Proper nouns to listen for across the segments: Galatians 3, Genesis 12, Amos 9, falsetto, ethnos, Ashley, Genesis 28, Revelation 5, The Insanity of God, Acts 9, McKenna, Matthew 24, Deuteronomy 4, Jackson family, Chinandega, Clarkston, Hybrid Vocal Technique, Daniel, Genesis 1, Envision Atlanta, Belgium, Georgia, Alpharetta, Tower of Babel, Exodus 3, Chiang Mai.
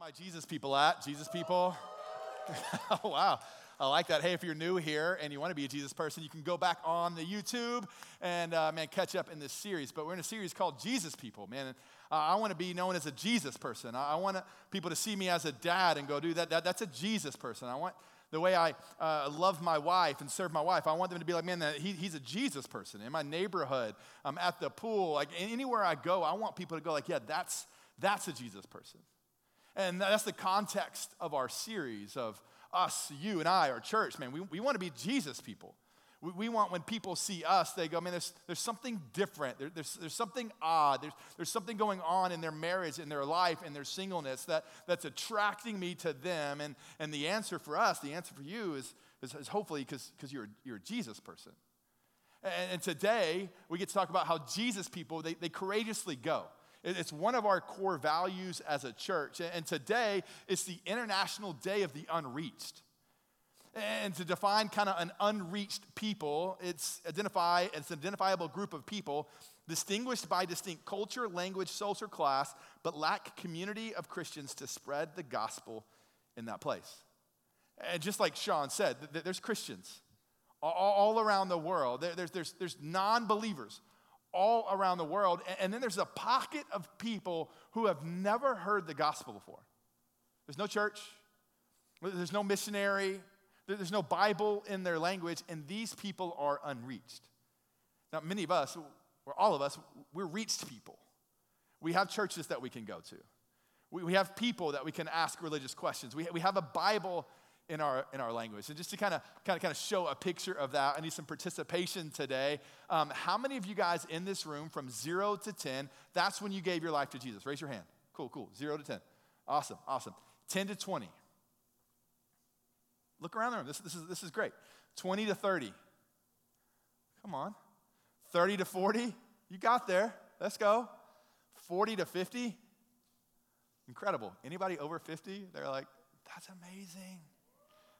my Jesus people at? Jesus people? Oh, wow. I like that. Hey, if you're new here and you want to be a Jesus person, you can go back on the YouTube and, catch up in this series. But we're in a series called Jesus People, man. And, I want to be known as a Jesus person. I want people to see me as a dad and go, dude, that's a Jesus person. I want the way I love my wife and serve my wife. I want them to be like, man, he's a Jesus person. In my neighborhood, I'm at the pool, like anywhere I go, I want people to go like, yeah, that's a Jesus person. And that's the context of our series of us, you, and I, our church, man, we want to be Jesus people. We want when people see us, they go, man, there's something different. There's something odd. There's something going on in their marriage, in their life, in their singleness that's attracting me to them. And the answer for us, the answer for you is hopefully because you're a Jesus person. And today, we get to talk about how Jesus people, they courageously go. It's one of our core values as a church. And today, it's the International Day of the Unreached. And to define kind of an unreached people, it's an identifiable group of people distinguished by distinct culture, language, social class, but lack community of Christians to spread the gospel in that place. And just like Sean said, there's Christians all around the world. There's non-believers all around the world, and then there's a pocket of people who have never heard the gospel before. There's no church, there's no missionary, there's no Bible in their language, and these people are unreached. Now, many of us, or all of us, we're reached people. We have churches that we can go to. We have people that we can ask religious questions. We have a Bible in our language. And just to kind of show a picture of that, I need some participation today. How many of you guys in this room from 0 to 10, that's when you gave your life to Jesus? Raise your hand. Cool. 0 to 10. Awesome. 10 to 20. Look around the room. This is great. 20 to 30. Come on. 30 to 40. You got there. Let's go. 40 to 50. Incredible. Anybody over 50? They're like, that's amazing.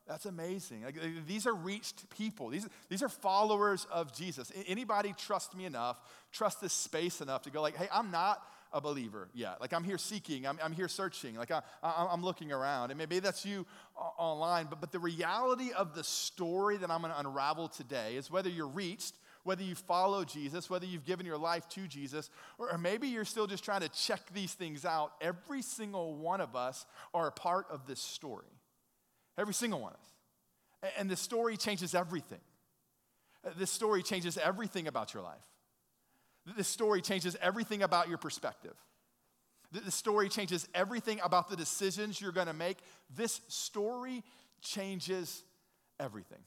That's amazing. Like, these are reached people. These are followers of Jesus. Anybody trust me enough, trust this space enough to go like, hey, I'm not a believer yet. Like, I'm here seeking. I'm here searching. Like, I'm looking around. And maybe that's you online. But the reality of the story that I'm going to unravel today is whether you're reached, whether you follow Jesus, whether you've given your life to Jesus, or maybe you're still just trying to check these things out. Every single one of us are a part of this story. Every single one of us. And the story changes everything. This story changes everything about your life. This story changes everything about your perspective. This story changes everything about the decisions you're going to make. This story changes everything.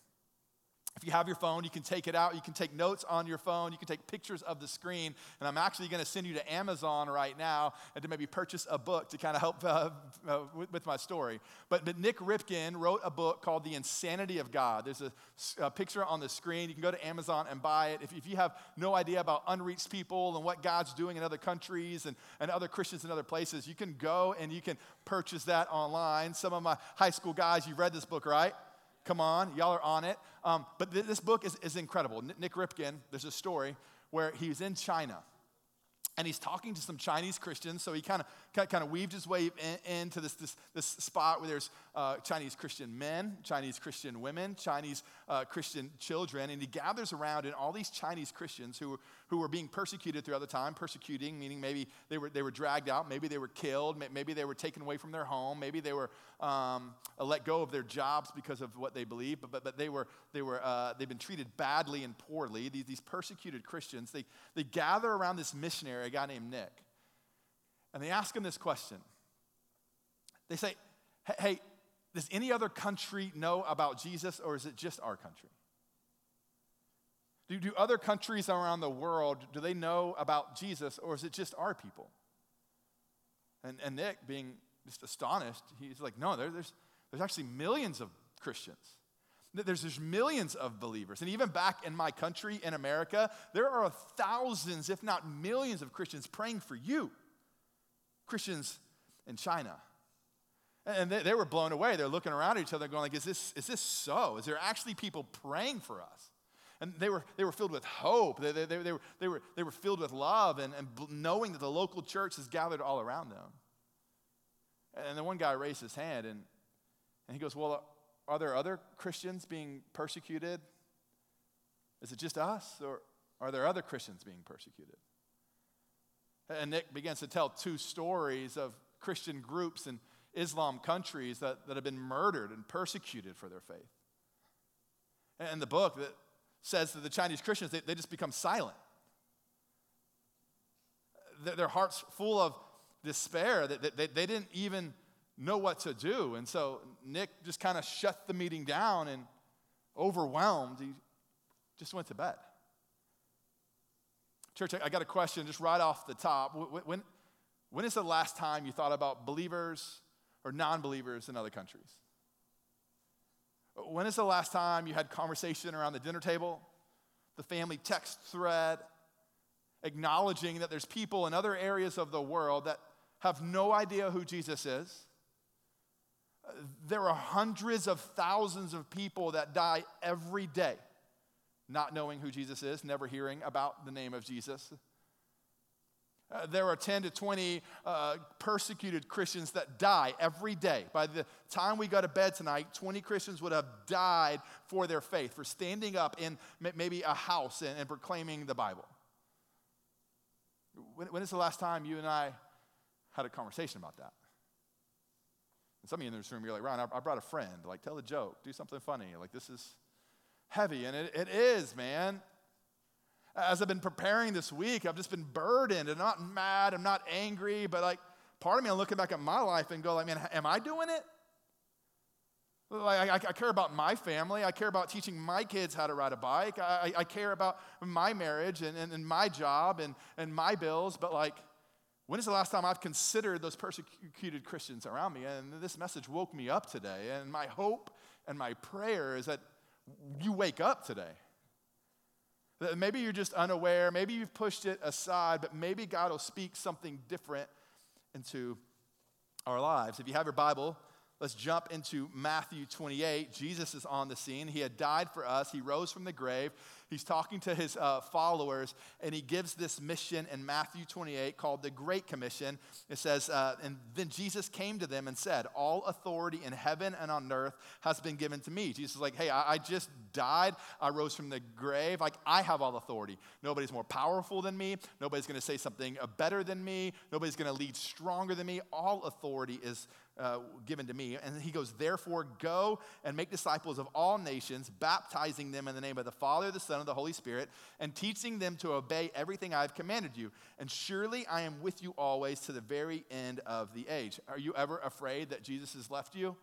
If you have your phone, you can take it out. You can take notes on your phone. You can take pictures of the screen. And I'm actually going to send you to Amazon right now and to maybe purchase a book to kind of help with my story. But Nik Ripken wrote a book called The Insanity of God. There's a picture on the screen. You can go to Amazon and buy it. If you have no idea about unreached people and what God's doing in other countries and other Christians in other places, you can go and you can purchase that online. Some of my high school guys, you've read this book, right? Come on, y'all are on it. But this book is incredible. Nik Ripken, there's a story where he was in China, and he's talking to some Chinese Christians. So he kind of weaved his way into this spot where there's Chinese Christian men, Chinese Christian women, Chinese Christian children, and he gathers around, and all these Chinese Christians who were being persecuted throughout the time. Persecuting, meaning maybe they were dragged out, maybe they were killed, maybe they were taken away from their home, maybe they were let go of their jobs because of what they believed, but they've been treated badly and poorly. These persecuted Christians, they gather around this missionary, a guy named Nick, and they ask him this question. They say, hey, does any other country know about Jesus, or is it just our country? Do other countries around the world, do they know about Jesus, or is it just our people? And Nick, being just astonished, he's like, no, there's actually millions of Christians. There's millions of believers. And even back in my country, in America, there are thousands, if not millions of Christians praying for you, Christians in China. And they were blown away. They're looking around at each other going like, is this so? Is there actually people praying for us? And they were filled with hope. They were filled with love and knowing that the local church has gathered all around them. And then one guy raised his hand, and he goes, well, are there other Christians being persecuted? Is it just us, or are there other Christians being persecuted? And Nick begins to tell two stories of Christian groups in Islam countries that have been murdered and persecuted for their faith. And the book that says that the Chinese Christians, they just become silent. Their hearts full of despair, that they didn't even know what to do. And so Nick just kind of shut the meeting down, and overwhelmed, he just went to bed. Church, I got a question just right off the top. When is the last time you thought about believers or non-believers in other countries? When is the last time you had conversation around the dinner table, the family text thread, acknowledging that there's people in other areas of the world that have no idea who Jesus is? There are hundreds of thousands of people that die every day not knowing who Jesus is, never hearing about the name of Jesus. There are 10 to 20 persecuted Christians that die every day. By the time we go to bed tonight, 20 Christians would have died for their faith, for standing up in maybe a house and proclaiming the Bible. When is the last time you and I had a conversation about that? And some of you in this room, you're like, Ryan, I brought a friend. Like, tell a joke. Do something funny. Like, this is heavy. And it is, man. As I've been preparing this week, I've just been burdened. I'm not mad. I'm not angry. But, like, part of me, I'm looking back at my life and go, like, man, am I doing it? Like, I care about my family. I care about teaching my kids how to ride a bike. I care about my marriage and my job and my bills. But, like, when is the last time I've considered those persecuted Christians around me? And this message woke me up today. And my hope and my prayer is that you wake up today. That maybe you're just unaware. Maybe you've pushed it aside. But maybe God will speak something different into our lives. If you have your Bible, let's jump into Matthew 28. Jesus is on the scene. He had died for us. He rose from the grave. He's talking to his followers, and he gives this mission in Matthew 28 called the Great Commission. It says, and then Jesus came to them and said, all authority in heaven and on earth has been given to me. Jesus is like, hey, I just died. I rose from the grave. Like, I have all authority. Nobody's more powerful than me. Nobody's going to say something better than me. Nobody's going to lead stronger than me. All authority is given to me. And he goes, therefore, go and make disciples of all nations, baptizing them in the name of the Father, the Son, and the Holy Spirit, and teaching them to obey everything I have commanded you. And surely I am with you always to the very end of the age. Are you ever afraid that Jesus has left you?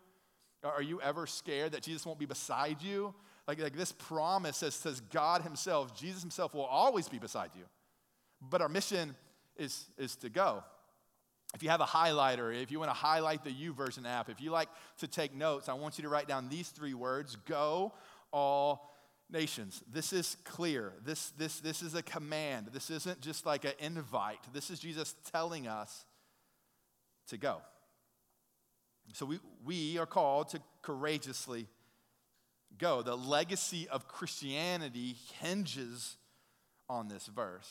Are you ever scared that Jesus won't be beside you? Like this promise says God himself, Jesus himself will always be beside you. But our mission is to go. If you have a highlighter, if you want to highlight the YouVersion app, if you like to take notes, I want you to write down these three words: go all nations. This is clear. This is a command. This isn't just like an invite. This is Jesus telling us to go. So we are called to courageously go. The legacy of Christianity hinges on this verse.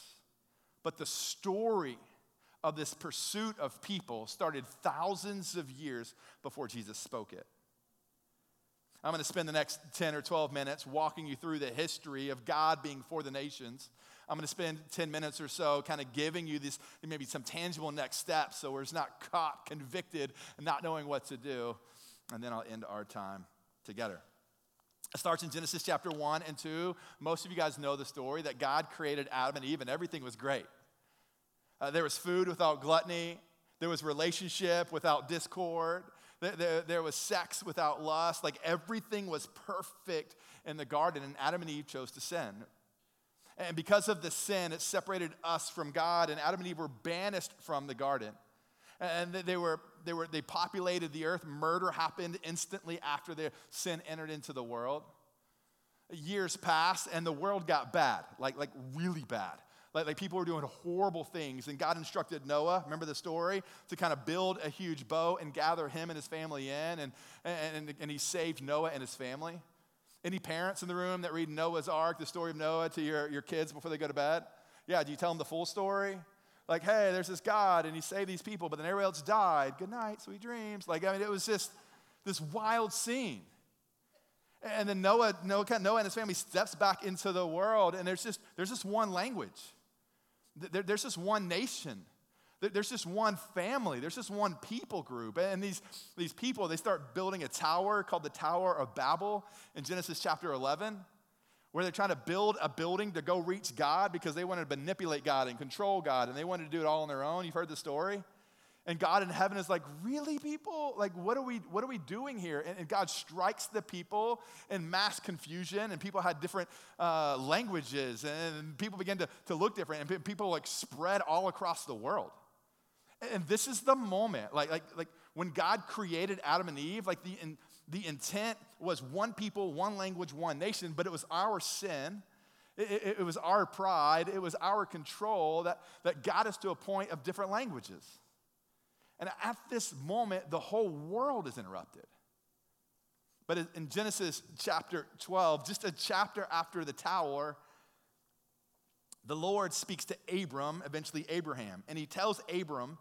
But the story of this pursuit of people started thousands of years before Jesus spoke it. I'm going to spend the next 10 or 12 minutes walking you through the history of God being for the nations. I'm going to spend 10 minutes or so kind of giving you these, maybe some tangible next steps so we're just not caught, convicted, and not knowing what to do. And then I'll end our time together. It starts in Genesis chapter 1 and 2. Most of you guys know the story that God created Adam and Eve, and everything was great. There was food without gluttony. There was relationship without discord. There was sex without lust. Like, everything was perfect in the garden, and Adam and Eve chose to sin. And because of the sin, it separated us from God, and Adam and Eve were banished from the garden. And they populated the earth. Murder happened instantly after their sin entered into the world. Years passed, and the world got bad, like really bad. Like people were doing horrible things, and God instructed Noah, remember the story, to kind of build a huge boat and gather him and his family in, and he saved Noah and his family. Any parents in the room that read Noah's Ark, the story of Noah, to your kids before they go to bed? Yeah, do you tell them the full story? Like, hey, there's this God, and he saved these people, but then everybody else died. Good night, sweet dreams. Like, I mean, it was just this wild scene. And then Noah and his family steps back into the world, and there's just one language. There's just one nation. There's just one family. There's just one people group. And these people, they start building a tower called the Tower of Babel in Genesis chapter 11, where they're trying to build a building to go reach God because they wanted to manipulate God and control God, and they wanted to do it all on their own. You've heard the story. And God in heaven is like, really, people? Like, what are we doing here? And God strikes the people in mass confusion, and people had different languages, and people began to look different, and people like spread all across the world. And this is the moment, like when God created Adam and Eve, like the intent was one people, one language, one nation, but it was our sin. It was our pride. It was our control that got us to a point of different languages. And at this moment, the whole world is interrupted. But in Genesis chapter 12, just a chapter after the tower, the Lord speaks to Abram, eventually Abraham, and he tells Abram,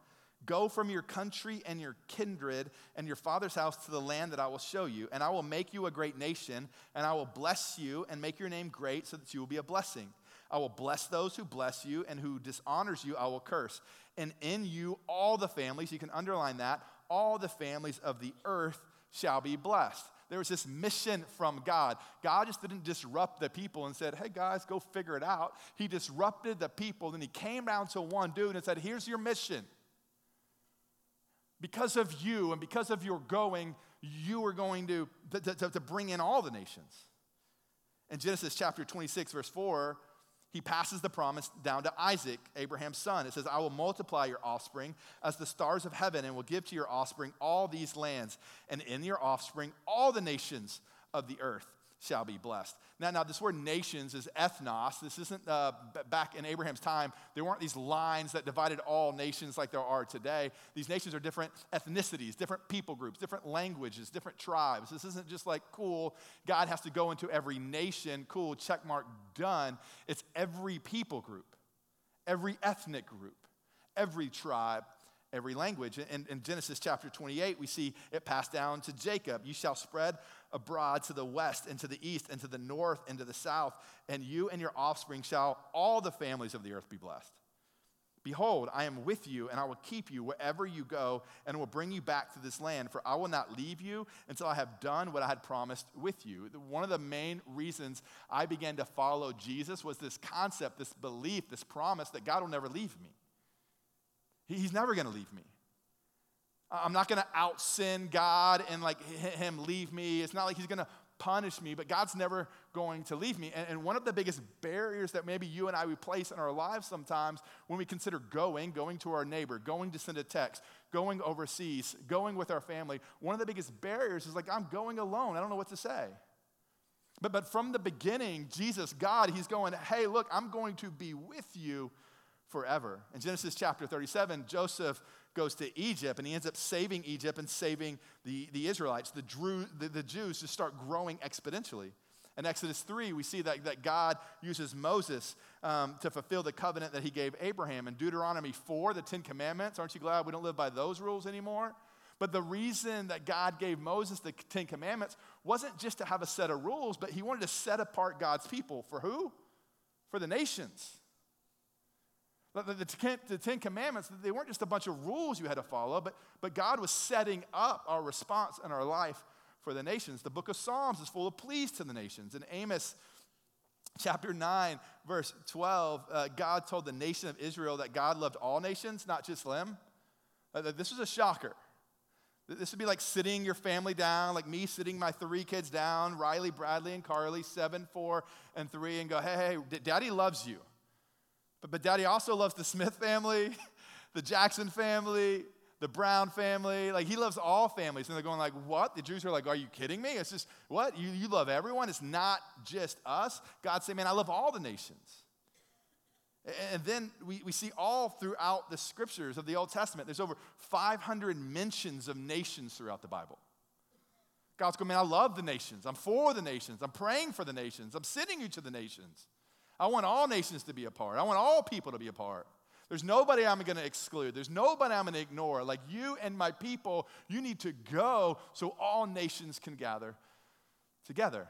go from your country and your kindred and your father's house to the land that I will show you, and I will make you a great nation, and I will bless you and make your name great so that you will be a blessing. I will bless those who bless you, and who dishonors you I will curse. And in you all the families, you can underline that, all the families of the earth shall be blessed. There was this mission from God. God just didn't disrupt the people and said, hey guys, go figure it out. He disrupted the people. Then he came down to one dude and said, here's your mission. Because of you and because of your going, you are going to bring in all the nations. In Genesis chapter 26, verse 4, he passes the promise down to Isaac, Abraham's son. It says, I will multiply your offspring as the stars of heaven and will give to your offspring all these lands. And in your offspring, all the nations of the earth shall be blessed. Now this word nations is ethnos. This isn't back in Abraham's time. There weren't these lines that divided all nations like there are today. These nations are different ethnicities, different people groups, different languages, different tribes. This isn't just like, cool, God has to go into every nation, cool, check mark, done. It's every people group, every ethnic group, every tribe, every language. In Genesis chapter 28, we see it passed down to Jacob. You shall spread abroad to the west and to the east and to the north and to the south, and you and your offspring shall all the families of the earth be blessed. Behold, I am with you, and I will keep you wherever you go, and will bring you back to this land, for I will not leave you until I have done what I had promised with you. One of the main reasons I began to follow Jesus was this concept, this belief, this promise that God will never leave me. He's never going to leave me. I'm not going to out-sin God and like him leave me. It's not like he's going to punish me, but God's never going to leave me. And one of the biggest barriers that maybe you and I would place in our lives sometimes when we consider going to our neighbor, going to send a text, going overseas, going with our family, one of the biggest barriers is like, I'm going alone. I don't know what to say. But from the beginning, Jesus, God, he's going, hey, look, I'm going to be with you forever. In Genesis chapter 37, Joseph goes to Egypt, and he ends up saving Egypt and saving the Israelites. The Jews just start growing exponentially. In Exodus 3, we see that God uses Moses to fulfill the covenant that he gave Abraham. In Deuteronomy 4, the Ten Commandments, aren't you glad we don't live by those rules anymore? But the reason that God gave Moses the Ten Commandments wasn't just to have a set of rules, but he wanted to set apart God's people. For who? For the nations. The Ten Commandments, they weren't just a bunch of rules you had to follow, but God was setting up our response in our life for the nations. The book of Psalms is full of pleas to the nations. In Amos chapter 9, verse 12, God told the nation of Israel that God loved all nations, not just them. This was a shocker. This would be like sitting your family down, like me sitting my three kids down, Riley, Bradley, and Carly, 7, 4, and 3, and go, hey, Daddy loves you. But Daddy also loves the Smith family, the Jackson family, the Brown family. Like, he loves all families. And they're going like, what? The Jews are like, are you kidding me? It's just, what? You love everyone? It's not just us. God said, man, I love all the nations. And then we see all throughout the scriptures of the Old Testament, there's over 500 mentions of nations throughout the Bible. God's going, man, I love the nations. I'm for the nations. I'm praying for the nations. I'm sending you to the nations. I want all nations to be a part. I want all people to be a part. There's nobody I'm going to exclude. There's nobody I'm going to ignore. Like, you and my people, you need to go so all nations can gather together.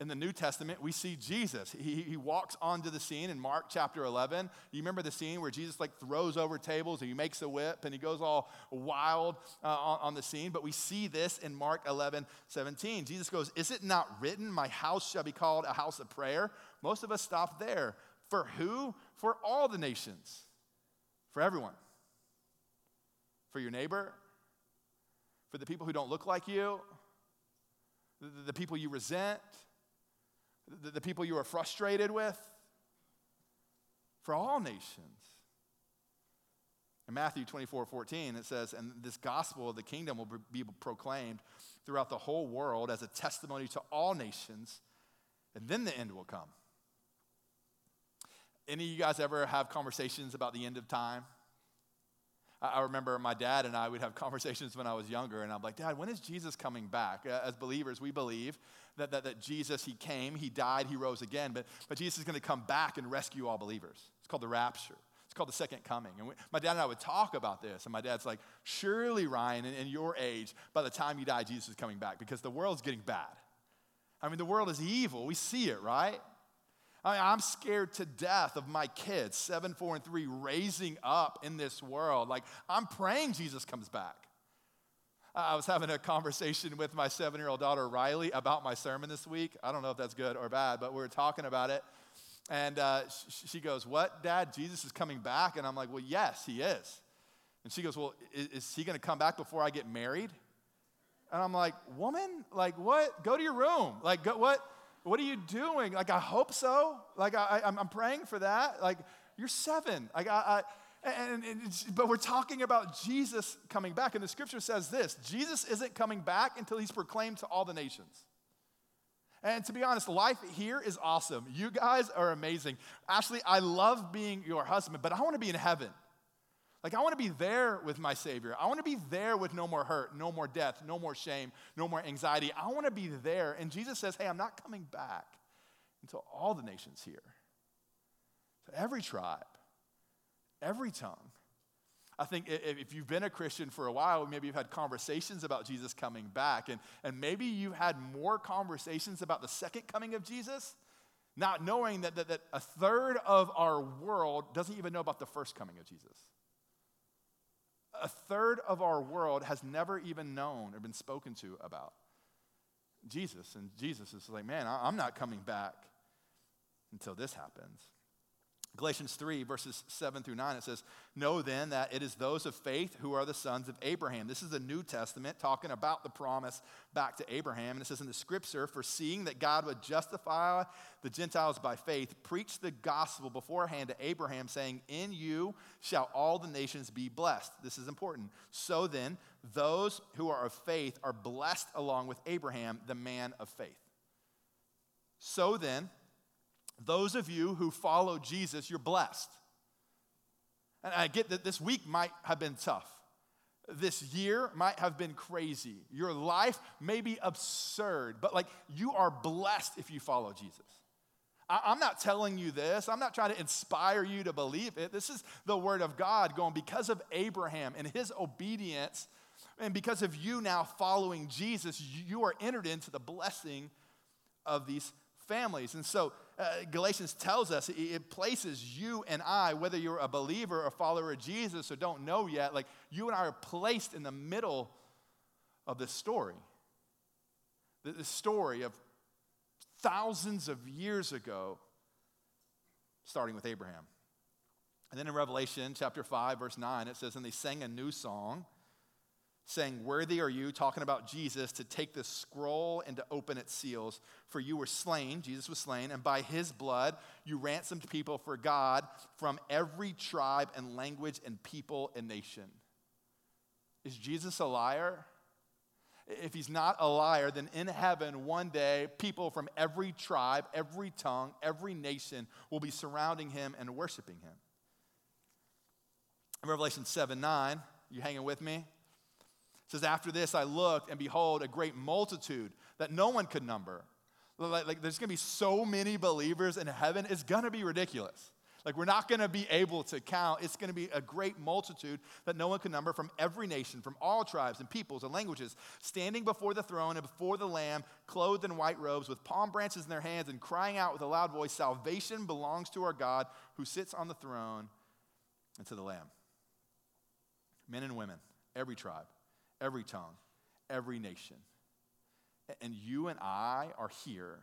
In the New Testament, we see Jesus. He walks onto the scene in Mark chapter 11. You remember the scene where Jesus like throws over tables and he makes a whip and he goes all wild on the scene. But we see this in Mark 11, 17. Jesus goes, "Is it not written, my house shall be called a house of prayer?" Most of us stop there. For who? For all the nations. For everyone. For your neighbor. For the people who don't look like you. The people you resent. The people you are frustrated with, for all nations. In Matthew 24, 14, it says, "And this gospel of the kingdom will be proclaimed throughout the whole world as a testimony to all nations, and then the end will come." Any of you guys ever have conversations about the end of time? I remember my dad and I would have conversations when I was younger, and I'm like, "Dad, when is Jesus coming back?" As believers, we believe that Jesus, he came, he died, he rose again, but Jesus is going to come back and rescue all believers. It's called the rapture. It's called the second coming. And my dad and I would talk about this, and my dad's like, "Surely, Ryan, in your age, by the time you die, Jesus is coming back because the world's getting bad. I mean, the world is evil. We see it, right? I mean, I'm scared to death of my kids, 7, 4, and 3, raising up in this world. Like, I'm praying Jesus comes back." I was having a conversation with my 7-year-old daughter, Riley, about my sermon this week. I don't know if that's good or bad, but we were talking about it. And she goes, "What, Dad? Jesus is coming back?" And I'm like, "Well, yes, he is." And she goes, "Well, is he going to come back before I get married?" And I'm like, "Woman, like what? Go to your room. Like, go, what? What are you doing? Like, I hope so. Like, I'm praying for that. Like, you're 7. Like, but we're talking about Jesus coming back. And the scripture says this: Jesus isn't coming back until he's proclaimed to all the nations. And to be honest, life here is awesome. You guys are amazing. Ashley, I love being your husband, but I want to be in heaven. Like, I want to be there with my Savior. I want to be there with no more hurt, no more death, no more shame, no more anxiety. I want to be there. And Jesus says, "Hey, I'm not coming back until all the nations here." So every tribe, every tongue. I think if you've been a Christian for a while, maybe you've had conversations about Jesus coming back. And maybe you had more conversations about the second coming of Jesus, not knowing that a third of our world doesn't even know about the first coming of Jesus. A third of our world has never even known or been spoken to about Jesus. And Jesus is like, "Man, I'm not coming back until this happens." Galatians 3, verses 7 through 9, it says, "Know then that it is those of faith who are the sons of Abraham." This is the New Testament talking about the promise back to Abraham. And it says in the scripture, "For seeing that God would justify the Gentiles by faith, preach the gospel beforehand to Abraham, saying, 'In you shall all the nations be blessed.'" This is important. "So then, those who are of faith are blessed along with Abraham, the man of faith." So then, those of you who follow Jesus, you're blessed. And I get that this week might have been tough. This year might have been crazy. Your life may be absurd, but like, you are blessed if you follow Jesus. I'm not telling you this. I'm not trying to inspire you to believe it. This is the word of God going, because of Abraham and his obedience, and because of you now following Jesus, you are entered into the blessing of these families. And so Galatians tells us, it places you and I, whether you're a believer or follower of Jesus or don't know yet, like, you and I are placed in the middle of this story. The story of thousands of years ago, starting with Abraham. And then in Revelation chapter 5, verse 9, it says, "And they sang a new song, saying, 'Worthy are you,'" talking about Jesus, "'to take the scroll and to open its seals. For you were slain," Jesus was slain, "and by his blood you ransomed people for God from every tribe and language and people and nation." Is Jesus a liar? If he's not a liar, then in heaven one day, people from every tribe, every tongue, every nation will be surrounding him and worshiping him. In Revelation 7:9, you hanging with me? It says, "After this I looked, and behold, a great multitude that no one could number." Like, there's going to be so many believers in heaven. It's going to be ridiculous. Like, we're not going to be able to count. It's going to be a great multitude that no one can number, from every nation, from all tribes and peoples and languages, standing before the throne and before the Lamb, clothed in white robes, with palm branches in their hands, and crying out with a loud voice, "Salvation belongs to our God who sits on the throne and to the Lamb." Men and women, every tribe, every tongue, every nation. And you and I are here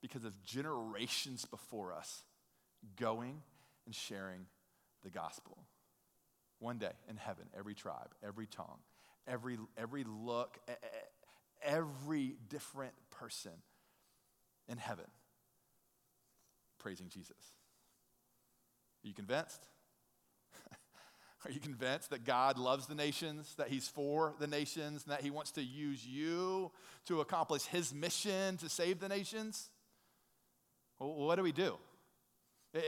because of generations before us going and sharing the gospel. One day in heaven, every tribe, every tongue, every look, every different person in heaven praising Jesus. Are you convinced? Are you convinced that God loves the nations, that he's for the nations, and that he wants to use you to accomplish his mission to save the nations? Well, what do we do?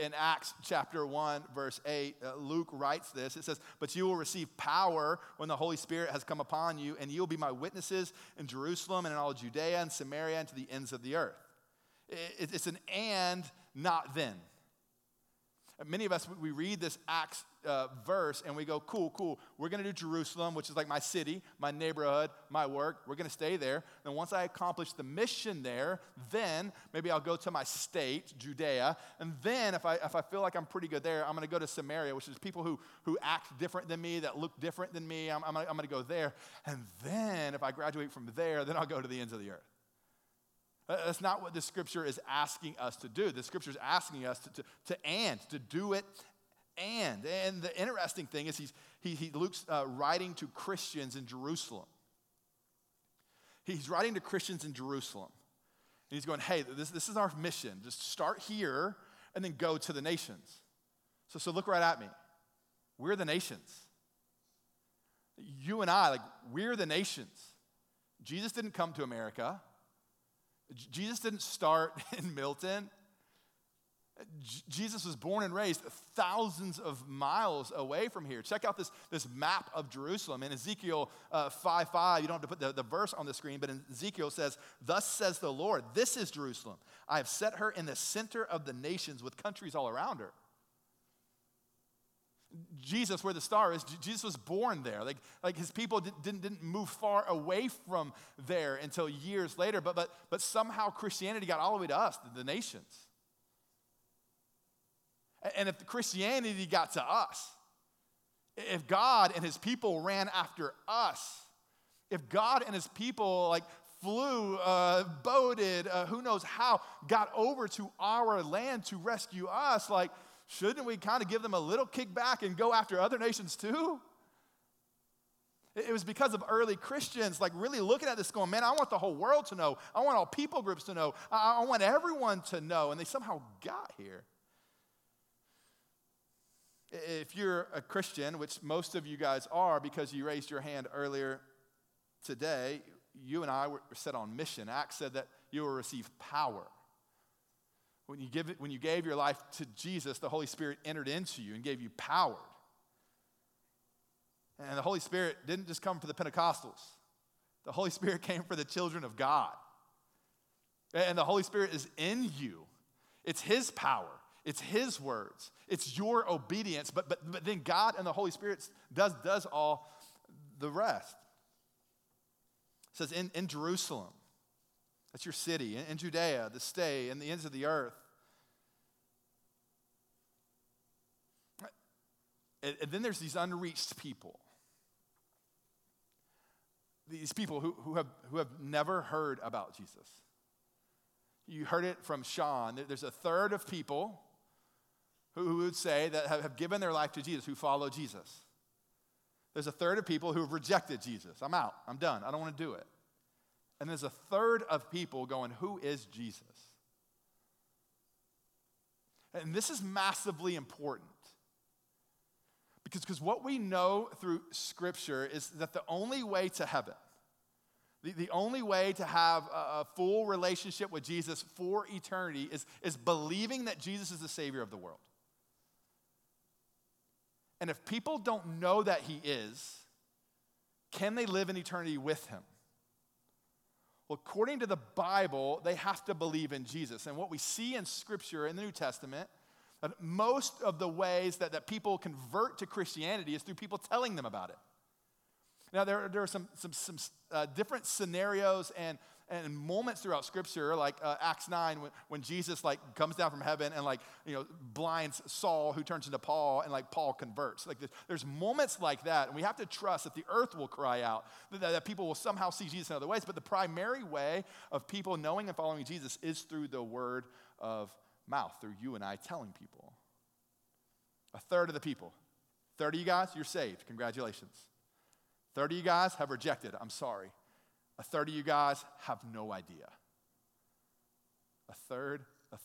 In Acts chapter 1, verse 8, Luke writes this. It says, "But you will receive power when the Holy Spirit has come upon you, and you will be my witnesses in Jerusalem and in all Judea and Samaria and to the ends of the earth." It's an and, not then. Many of us, we read this Acts verse and we go, cool. We're going to do Jerusalem, which is like my city, my neighborhood, my work. We're going to stay there. And once I accomplish the mission there, then maybe I'll go to my state, Judea. And then if I feel like I'm pretty good there, I'm going to go to Samaria, which is people who act different than me, that look different than me. I'm going to go there. And then if I graduate from there, then I'll go to the ends of the earth. That's not what the scripture is asking us to do. The scripture is asking us to do it and. And the interesting thing is Luke's writing to Christians in Jerusalem. He's writing to Christians in Jerusalem. And he's going, hey, this is our mission. Just start here and then go to the nations. So look right at me. We're the nations. You and I, we're the nations. Jesus didn't come to America. Jesus didn't start in Milton. Jesus was born and raised thousands of miles away from here. Check out this map of Jerusalem. In Ezekiel 5:5, you don't have to put the verse on the screen, but in Ezekiel it says, "Thus says the Lord, this is Jerusalem. I have set her in the center of the nations, with countries all around her." Jesus, where the star is, Jesus was born there. Like his people didn't move far away from there until years later. But somehow Christianity got all the way to us, the nations. And if Christianity got to us, if God and his people ran after us, if God and his people flew, boated, who knows how, got over to our land to rescue us, shouldn't we kind of give them a little kickback and go after other nations too? It was because of early Christians really looking at this going, man, I want the whole world to know. I want all people groups to know. I want everyone to know. And they somehow got here. If you're a Christian, which most of you guys are because you raised your hand earlier today, you and I were set on mission. Acts said that you will receive power. When you gave your life to Jesus, the Holy Spirit entered into you and gave you power. And the Holy Spirit didn't just come for the Pentecostals. The Holy Spirit came for the children of God. And the Holy Spirit is in you. It's his power. It's his words. It's your obedience. But then God and the Holy Spirit does all the rest. It says in Jerusalem. That's your city, in Judea, the stay, and the ends of the earth. And then there's these unreached people. These people who have never heard about Jesus. You heard it from Sean. There's a third of people who would say that have given their life to Jesus, who follow Jesus. There's a third of people who have rejected Jesus. I'm out. I'm done. I don't want to do it. And there's a third of people going, who is Jesus? And this is massively important. Because what we know through Scripture is that the only way to heaven, the only way to have a full relationship with Jesus for eternity is believing that Jesus is the Savior of the world. And if people don't know that he is, can they live in eternity with him? Well, according to the Bible, they have to believe in Jesus. And what we see in Scripture in the New Testament Most of the ways that people convert to Christianity is through people telling them about it. Now, there are some different scenarios and moments throughout Scripture, like Acts 9, when Jesus comes down from heaven and blinds Saul, who turns into Paul, and Paul converts. There's moments like that, and we have to trust that the earth will cry out, that people will somehow see Jesus in other ways. But the primary way of people knowing and following Jesus is through the word of mouth, through you and I telling people. A third of the people, 30 of you guys, you're saved. Congratulations. 30 of you guys have rejected. I'm sorry. A third of you guys have no idea. A third. I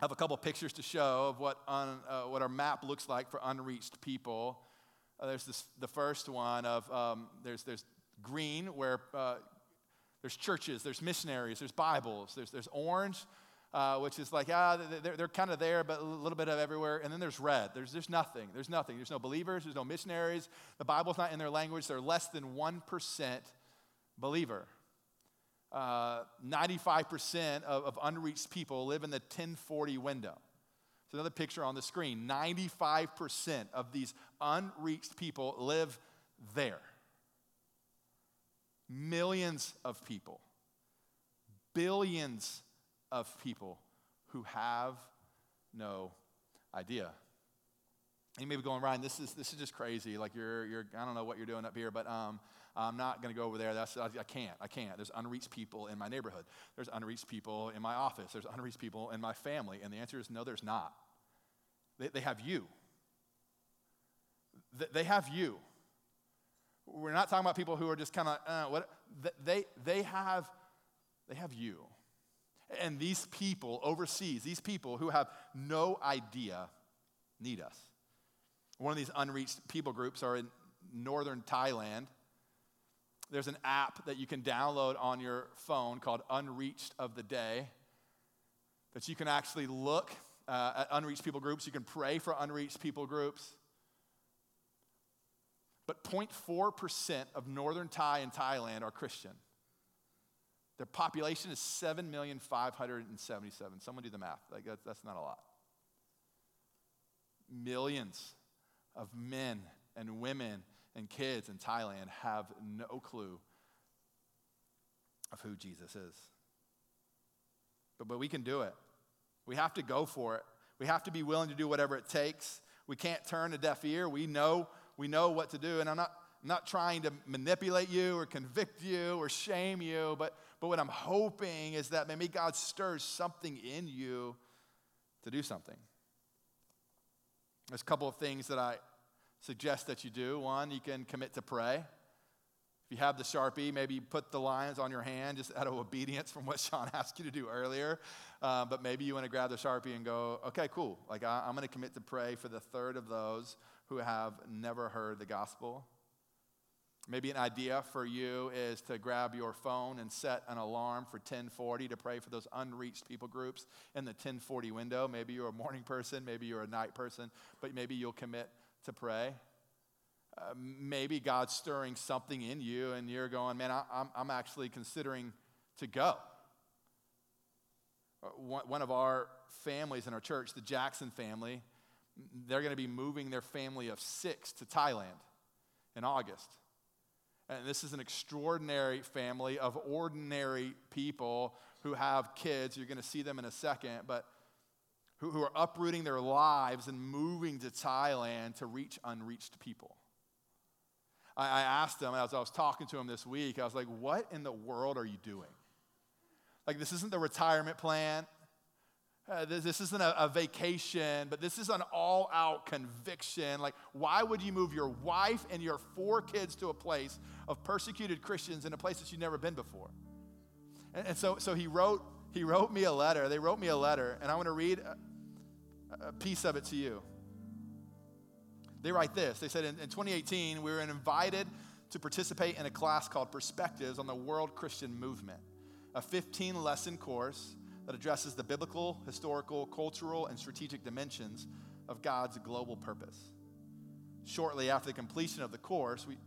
have a couple pictures to show of what our map looks like for unreached people. The first one of there's green where there's churches, there's missionaries, there's Bibles, there's orange, which is they're kind of there, but a little bit of everywhere. And then there's red. There's nothing. There's nothing. There's no believers. There's no missionaries. The Bible's not in their language. They're less than 1% believer. 95% of unreached people live in the 1040 window. It's another picture on the screen. 95% of these unreached people live there. Millions of people. Billions of people who have no idea. You may be going, Ryan, this is just crazy. You're I don't know what you're doing up here, but I'm not going to go over there. I can't. There's unreached people in my neighborhood. There's unreached people in my office. There's unreached people in my family. And the answer is no, there's not. They have you. They have you. We're not talking about people who are just kind of what they have you. And these people overseas, these people who have no idea need us. One of these unreached people groups are in northern Thailand. There's an app that you can download on your phone called Unreached of the Day that you can actually look at unreached people groups. You can pray for unreached people groups. But 0.4% of northern Thai in Thailand are Christian. Their population is 7,577,000. Someone do the math. That's not a lot. Millions of men and women and kids in Thailand have no clue of who Jesus is. But we can do it. We have to go for it. We have to be willing to do whatever it takes. We can't turn a deaf ear. We know what to do. And I'm not trying to manipulate you or convict you or shame you, but what I'm hoping is that maybe God stirs something in you to do something. There's a couple of things that I suggest that you do. One, you can commit to pray. If you have the Sharpie, maybe put the lines on your hand just out of obedience from what Sean asked you to do earlier. But maybe you want to grab the Sharpie and go, okay, cool. I'm going to commit to pray for the third of those who have never heard the gospel. Maybe an idea for you is to grab your phone and set an alarm for 10:40 to pray for those unreached people groups in the 10:40 window. Maybe you're a morning person, maybe you're a night person, but maybe you'll commit to pray. Maybe God's stirring something in you and you're going, man, I'm actually considering to go. One of our families in our church, the Jackson family, they're going to be moving their family of 6 to Thailand in August. And this is an extraordinary family of ordinary people who have kids. You're going to see them in a second, but who are uprooting their lives and moving to Thailand to reach unreached people. I asked them, as I was talking to them this week, I was like, what in the world are you doing? This isn't the retirement plan. This isn't a vacation, but this is an all-out conviction. Why would you move your wife and your 4 kids to a place of persecuted Christians in a place that you've never been before? And so he wrote me a letter. They wrote me a letter, and I want to read a piece of it to you. They write this. They said, in 2018, we were invited to participate in a class called Perspectives on the World Christian Movement, a 15-lesson course that addresses the biblical, historical, cultural, and strategic dimensions of God's global purpose. Shortly after the completion of the course, we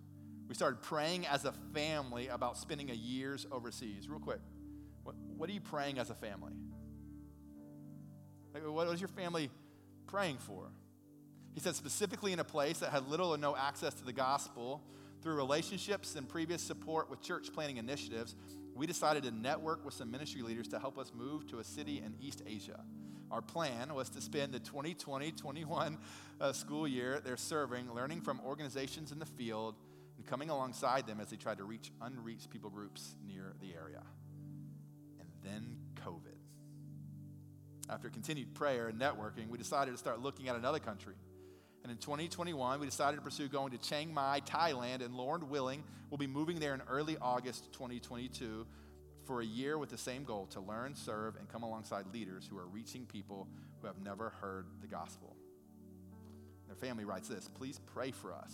started praying as a family about spending a year overseas. Real quick, what are you praying as a family? Like, what was your family praying for? He said specifically in a place that had little or no access to the gospel, through relationships and previous support with church planning initiatives, we decided to network with some ministry leaders to help us move to a city in East Asia. Our plan was to spend the 2020-21 school year there serving, learning from organizations in the field, and coming alongside them as they tried to reach unreached people groups near the area. And then COVID. After continued prayer and networking, we decided to start looking at another country. And in 2021, we decided to pursue going to Chiang Mai, Thailand, and Lord willing, we'll be moving there in early August 2022 for a year with the same goal, to learn, serve, and come alongside leaders who are reaching people who have never heard the gospel. Their family writes this: please pray for us.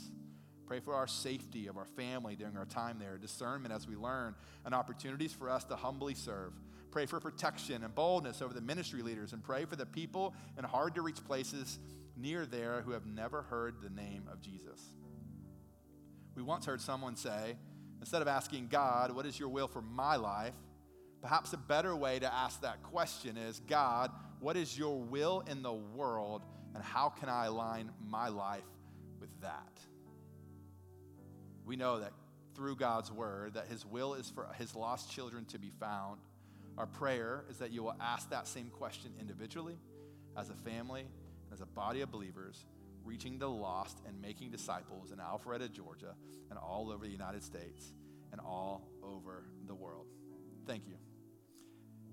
Pray for our safety of our family during our time there, discernment as we learn, and opportunities for us to humbly serve. Pray for protection and boldness over the ministry leaders, and pray for the people in hard-to-reach places near there who have never heard the name of Jesus. We once heard someone say, instead of asking God, what is your will for my life? Perhaps a better way to ask that question is, God, what is your will in the world, and how can I align my life with that? We know that through God's word, that his will is for his lost children to be found. Our prayer is that you will ask that same question individually, as a family, as a body of believers, reaching the lost and making disciples in Alpharetta, Georgia, and all over the United States, and all over the world. Thank you.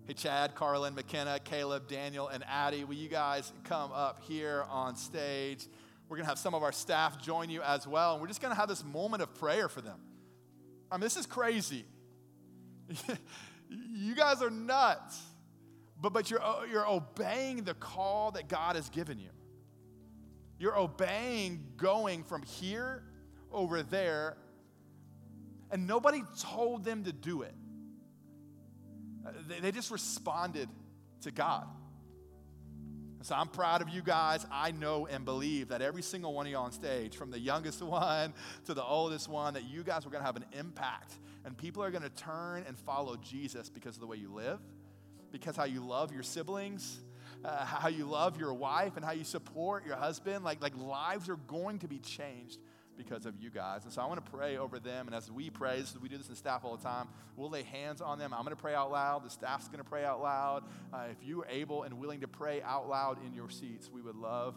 Hey, Chad, Carlin, McKenna, Caleb, Daniel, and Addie, will you guys come up here on stage? We're going to have some of our staff join you as well, and we're just going to have this moment of prayer for them. I mean, this is crazy. You guys are nuts. But you're obeying the call that God has given you. You're obeying going from here over there, and nobody told them to do it. They just responded to God. So I'm proud of you guys. I know and believe that every single one of you on stage, from the youngest one to the oldest one, that you guys were going to have an impact, and people are going to turn and follow Jesus because of the way you live, because how you love your siblings, how you love your wife, and how you support your husband. Like lives are going to be changed because of you guys. And so I want to pray over them. And as we pray, we do this in staff all the time, we'll lay hands on them. I'm going to pray out loud. The staff's going to pray out loud. If you are able and willing to pray out loud in your seats, we would love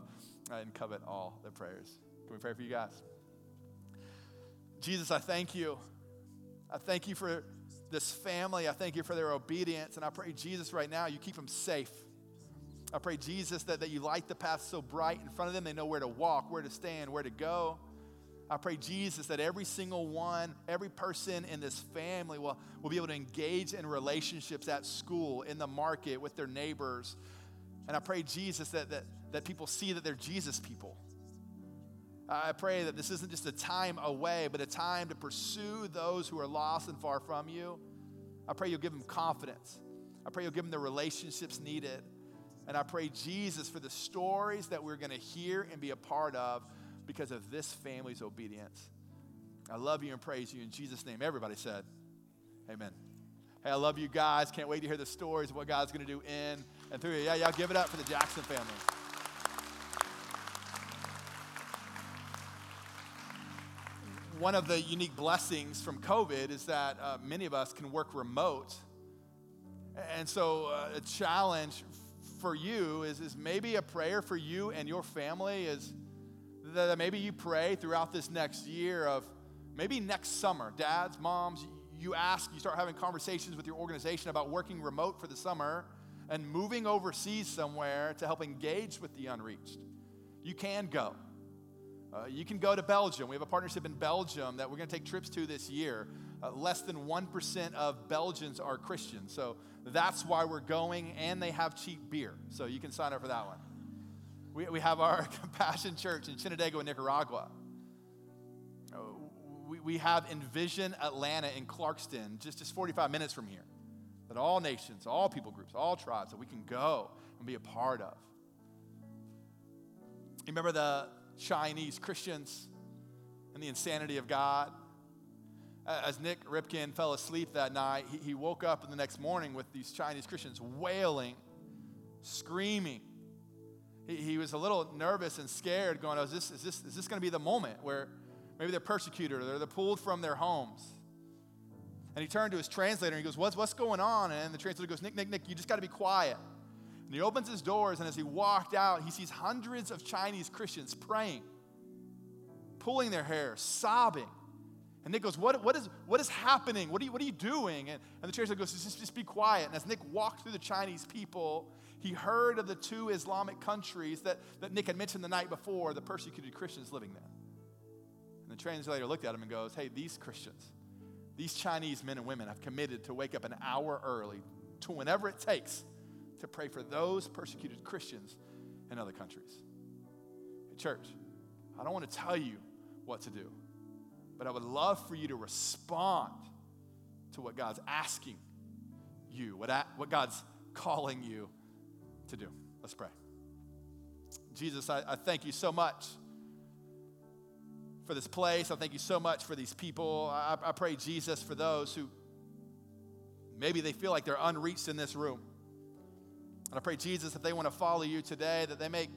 and covet all the prayers. Can we pray for you guys? Jesus, I thank you. I thank you for this family. I thank you for their obedience. And I pray, Jesus, right now, you keep them safe. I pray, Jesus, that you light the path so bright in front of them, they know where to walk, where to stand, where to go. I pray, Jesus, that every single one, every person in this family will be able to engage in relationships at school, in the market, with their neighbors. And I pray, Jesus, that people see that they're Jesus people. I pray that this isn't just a time away, but a time to pursue those who are lost and far from you. I pray you'll give them confidence. I pray you'll give them the relationships needed. And I pray, Jesus, for the stories that we're going to hear and be a part of because of this family's obedience. I love you and praise you in Jesus' name. Everybody said, amen. Hey, I love you guys. Can't wait to hear the stories of what God's going to do in and through you. Yeah, y'all give it up for the Jackson family. One of the unique blessings from COVID is that many of us can work remote. And so a challenge for you is maybe a prayer for you and your family is that maybe you pray throughout this next year of maybe next summer. Dads, moms, you start having conversations with your organization about working remote for the summer and moving overseas somewhere to help engage with the unreached. You can go. You can go to Belgium. We have a partnership in Belgium that we're going to take trips to this year. Less than 1% of Belgians are Christian. So that's why we're going, and they have cheap beer. So you can sign up for that one. We have our Compassion Church in Chinandega in Nicaragua. We have Envision Atlanta in Clarkston, just 45 minutes from here. That all nations, all people groups, all tribes, that we can go and be a part of. You remember the Chinese Christians and the Insanity of God? As Nik Ripken fell asleep that night, he woke up in the next morning with these Chinese Christians wailing, screaming, He was a little nervous and scared, going, is this going to be the moment where maybe they're persecuted or they're pulled from their homes? And he turned to his translator and he goes, what's going on? And the translator goes, Nick, you just got to be quiet. And he opens his doors, and as he walked out, he sees hundreds of Chinese Christians praying, pulling their hair, sobbing. And Nick goes, what is happening? What are you doing? And the translator goes, just be quiet. And as Nick walked through the Chinese people, he heard of the two Islamic countries that Nick had mentioned the night before, the persecuted Christians living there. And the translator looked at him and goes, hey, these Christians, these Chinese men and women have committed to wake up an hour early to whenever it takes to pray for those persecuted Christians in other countries. Hey, church, I don't want to tell you what to do, but I would love for you to respond to what God's asking you, what God's calling you to do. Let's pray. Jesus, I thank you so much for this place. I thank you so much for these people. I pray, Jesus, for those who maybe they feel like they're unreached in this room. And I pray, Jesus, if they want to follow you today, that they make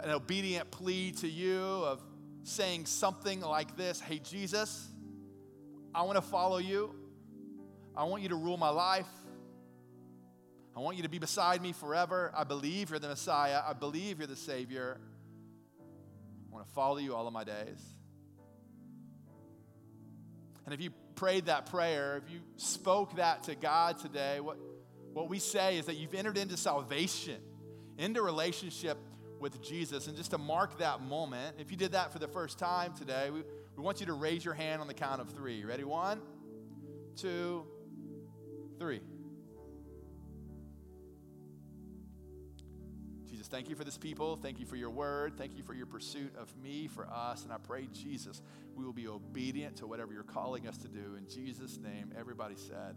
an obedient plea to you of saying something like this: hey, Jesus, I want to follow you. I want you to rule my life. I want you to be beside me forever. I believe you're the Messiah. I believe you're the Savior. I want to follow you all of my days. And if you prayed that prayer, if you spoke that to God today, what we say is that you've entered into salvation, into relationship with Jesus. And just to mark that moment, if you did that for the first time today, we want you to raise your hand on the count of three. Ready? 1, 2, 3. Jesus, thank you for this people. Thank you for your word. Thank you for your pursuit of me, for us. And I pray, Jesus, we will be obedient to whatever you're calling us to do. In Jesus' name, everybody said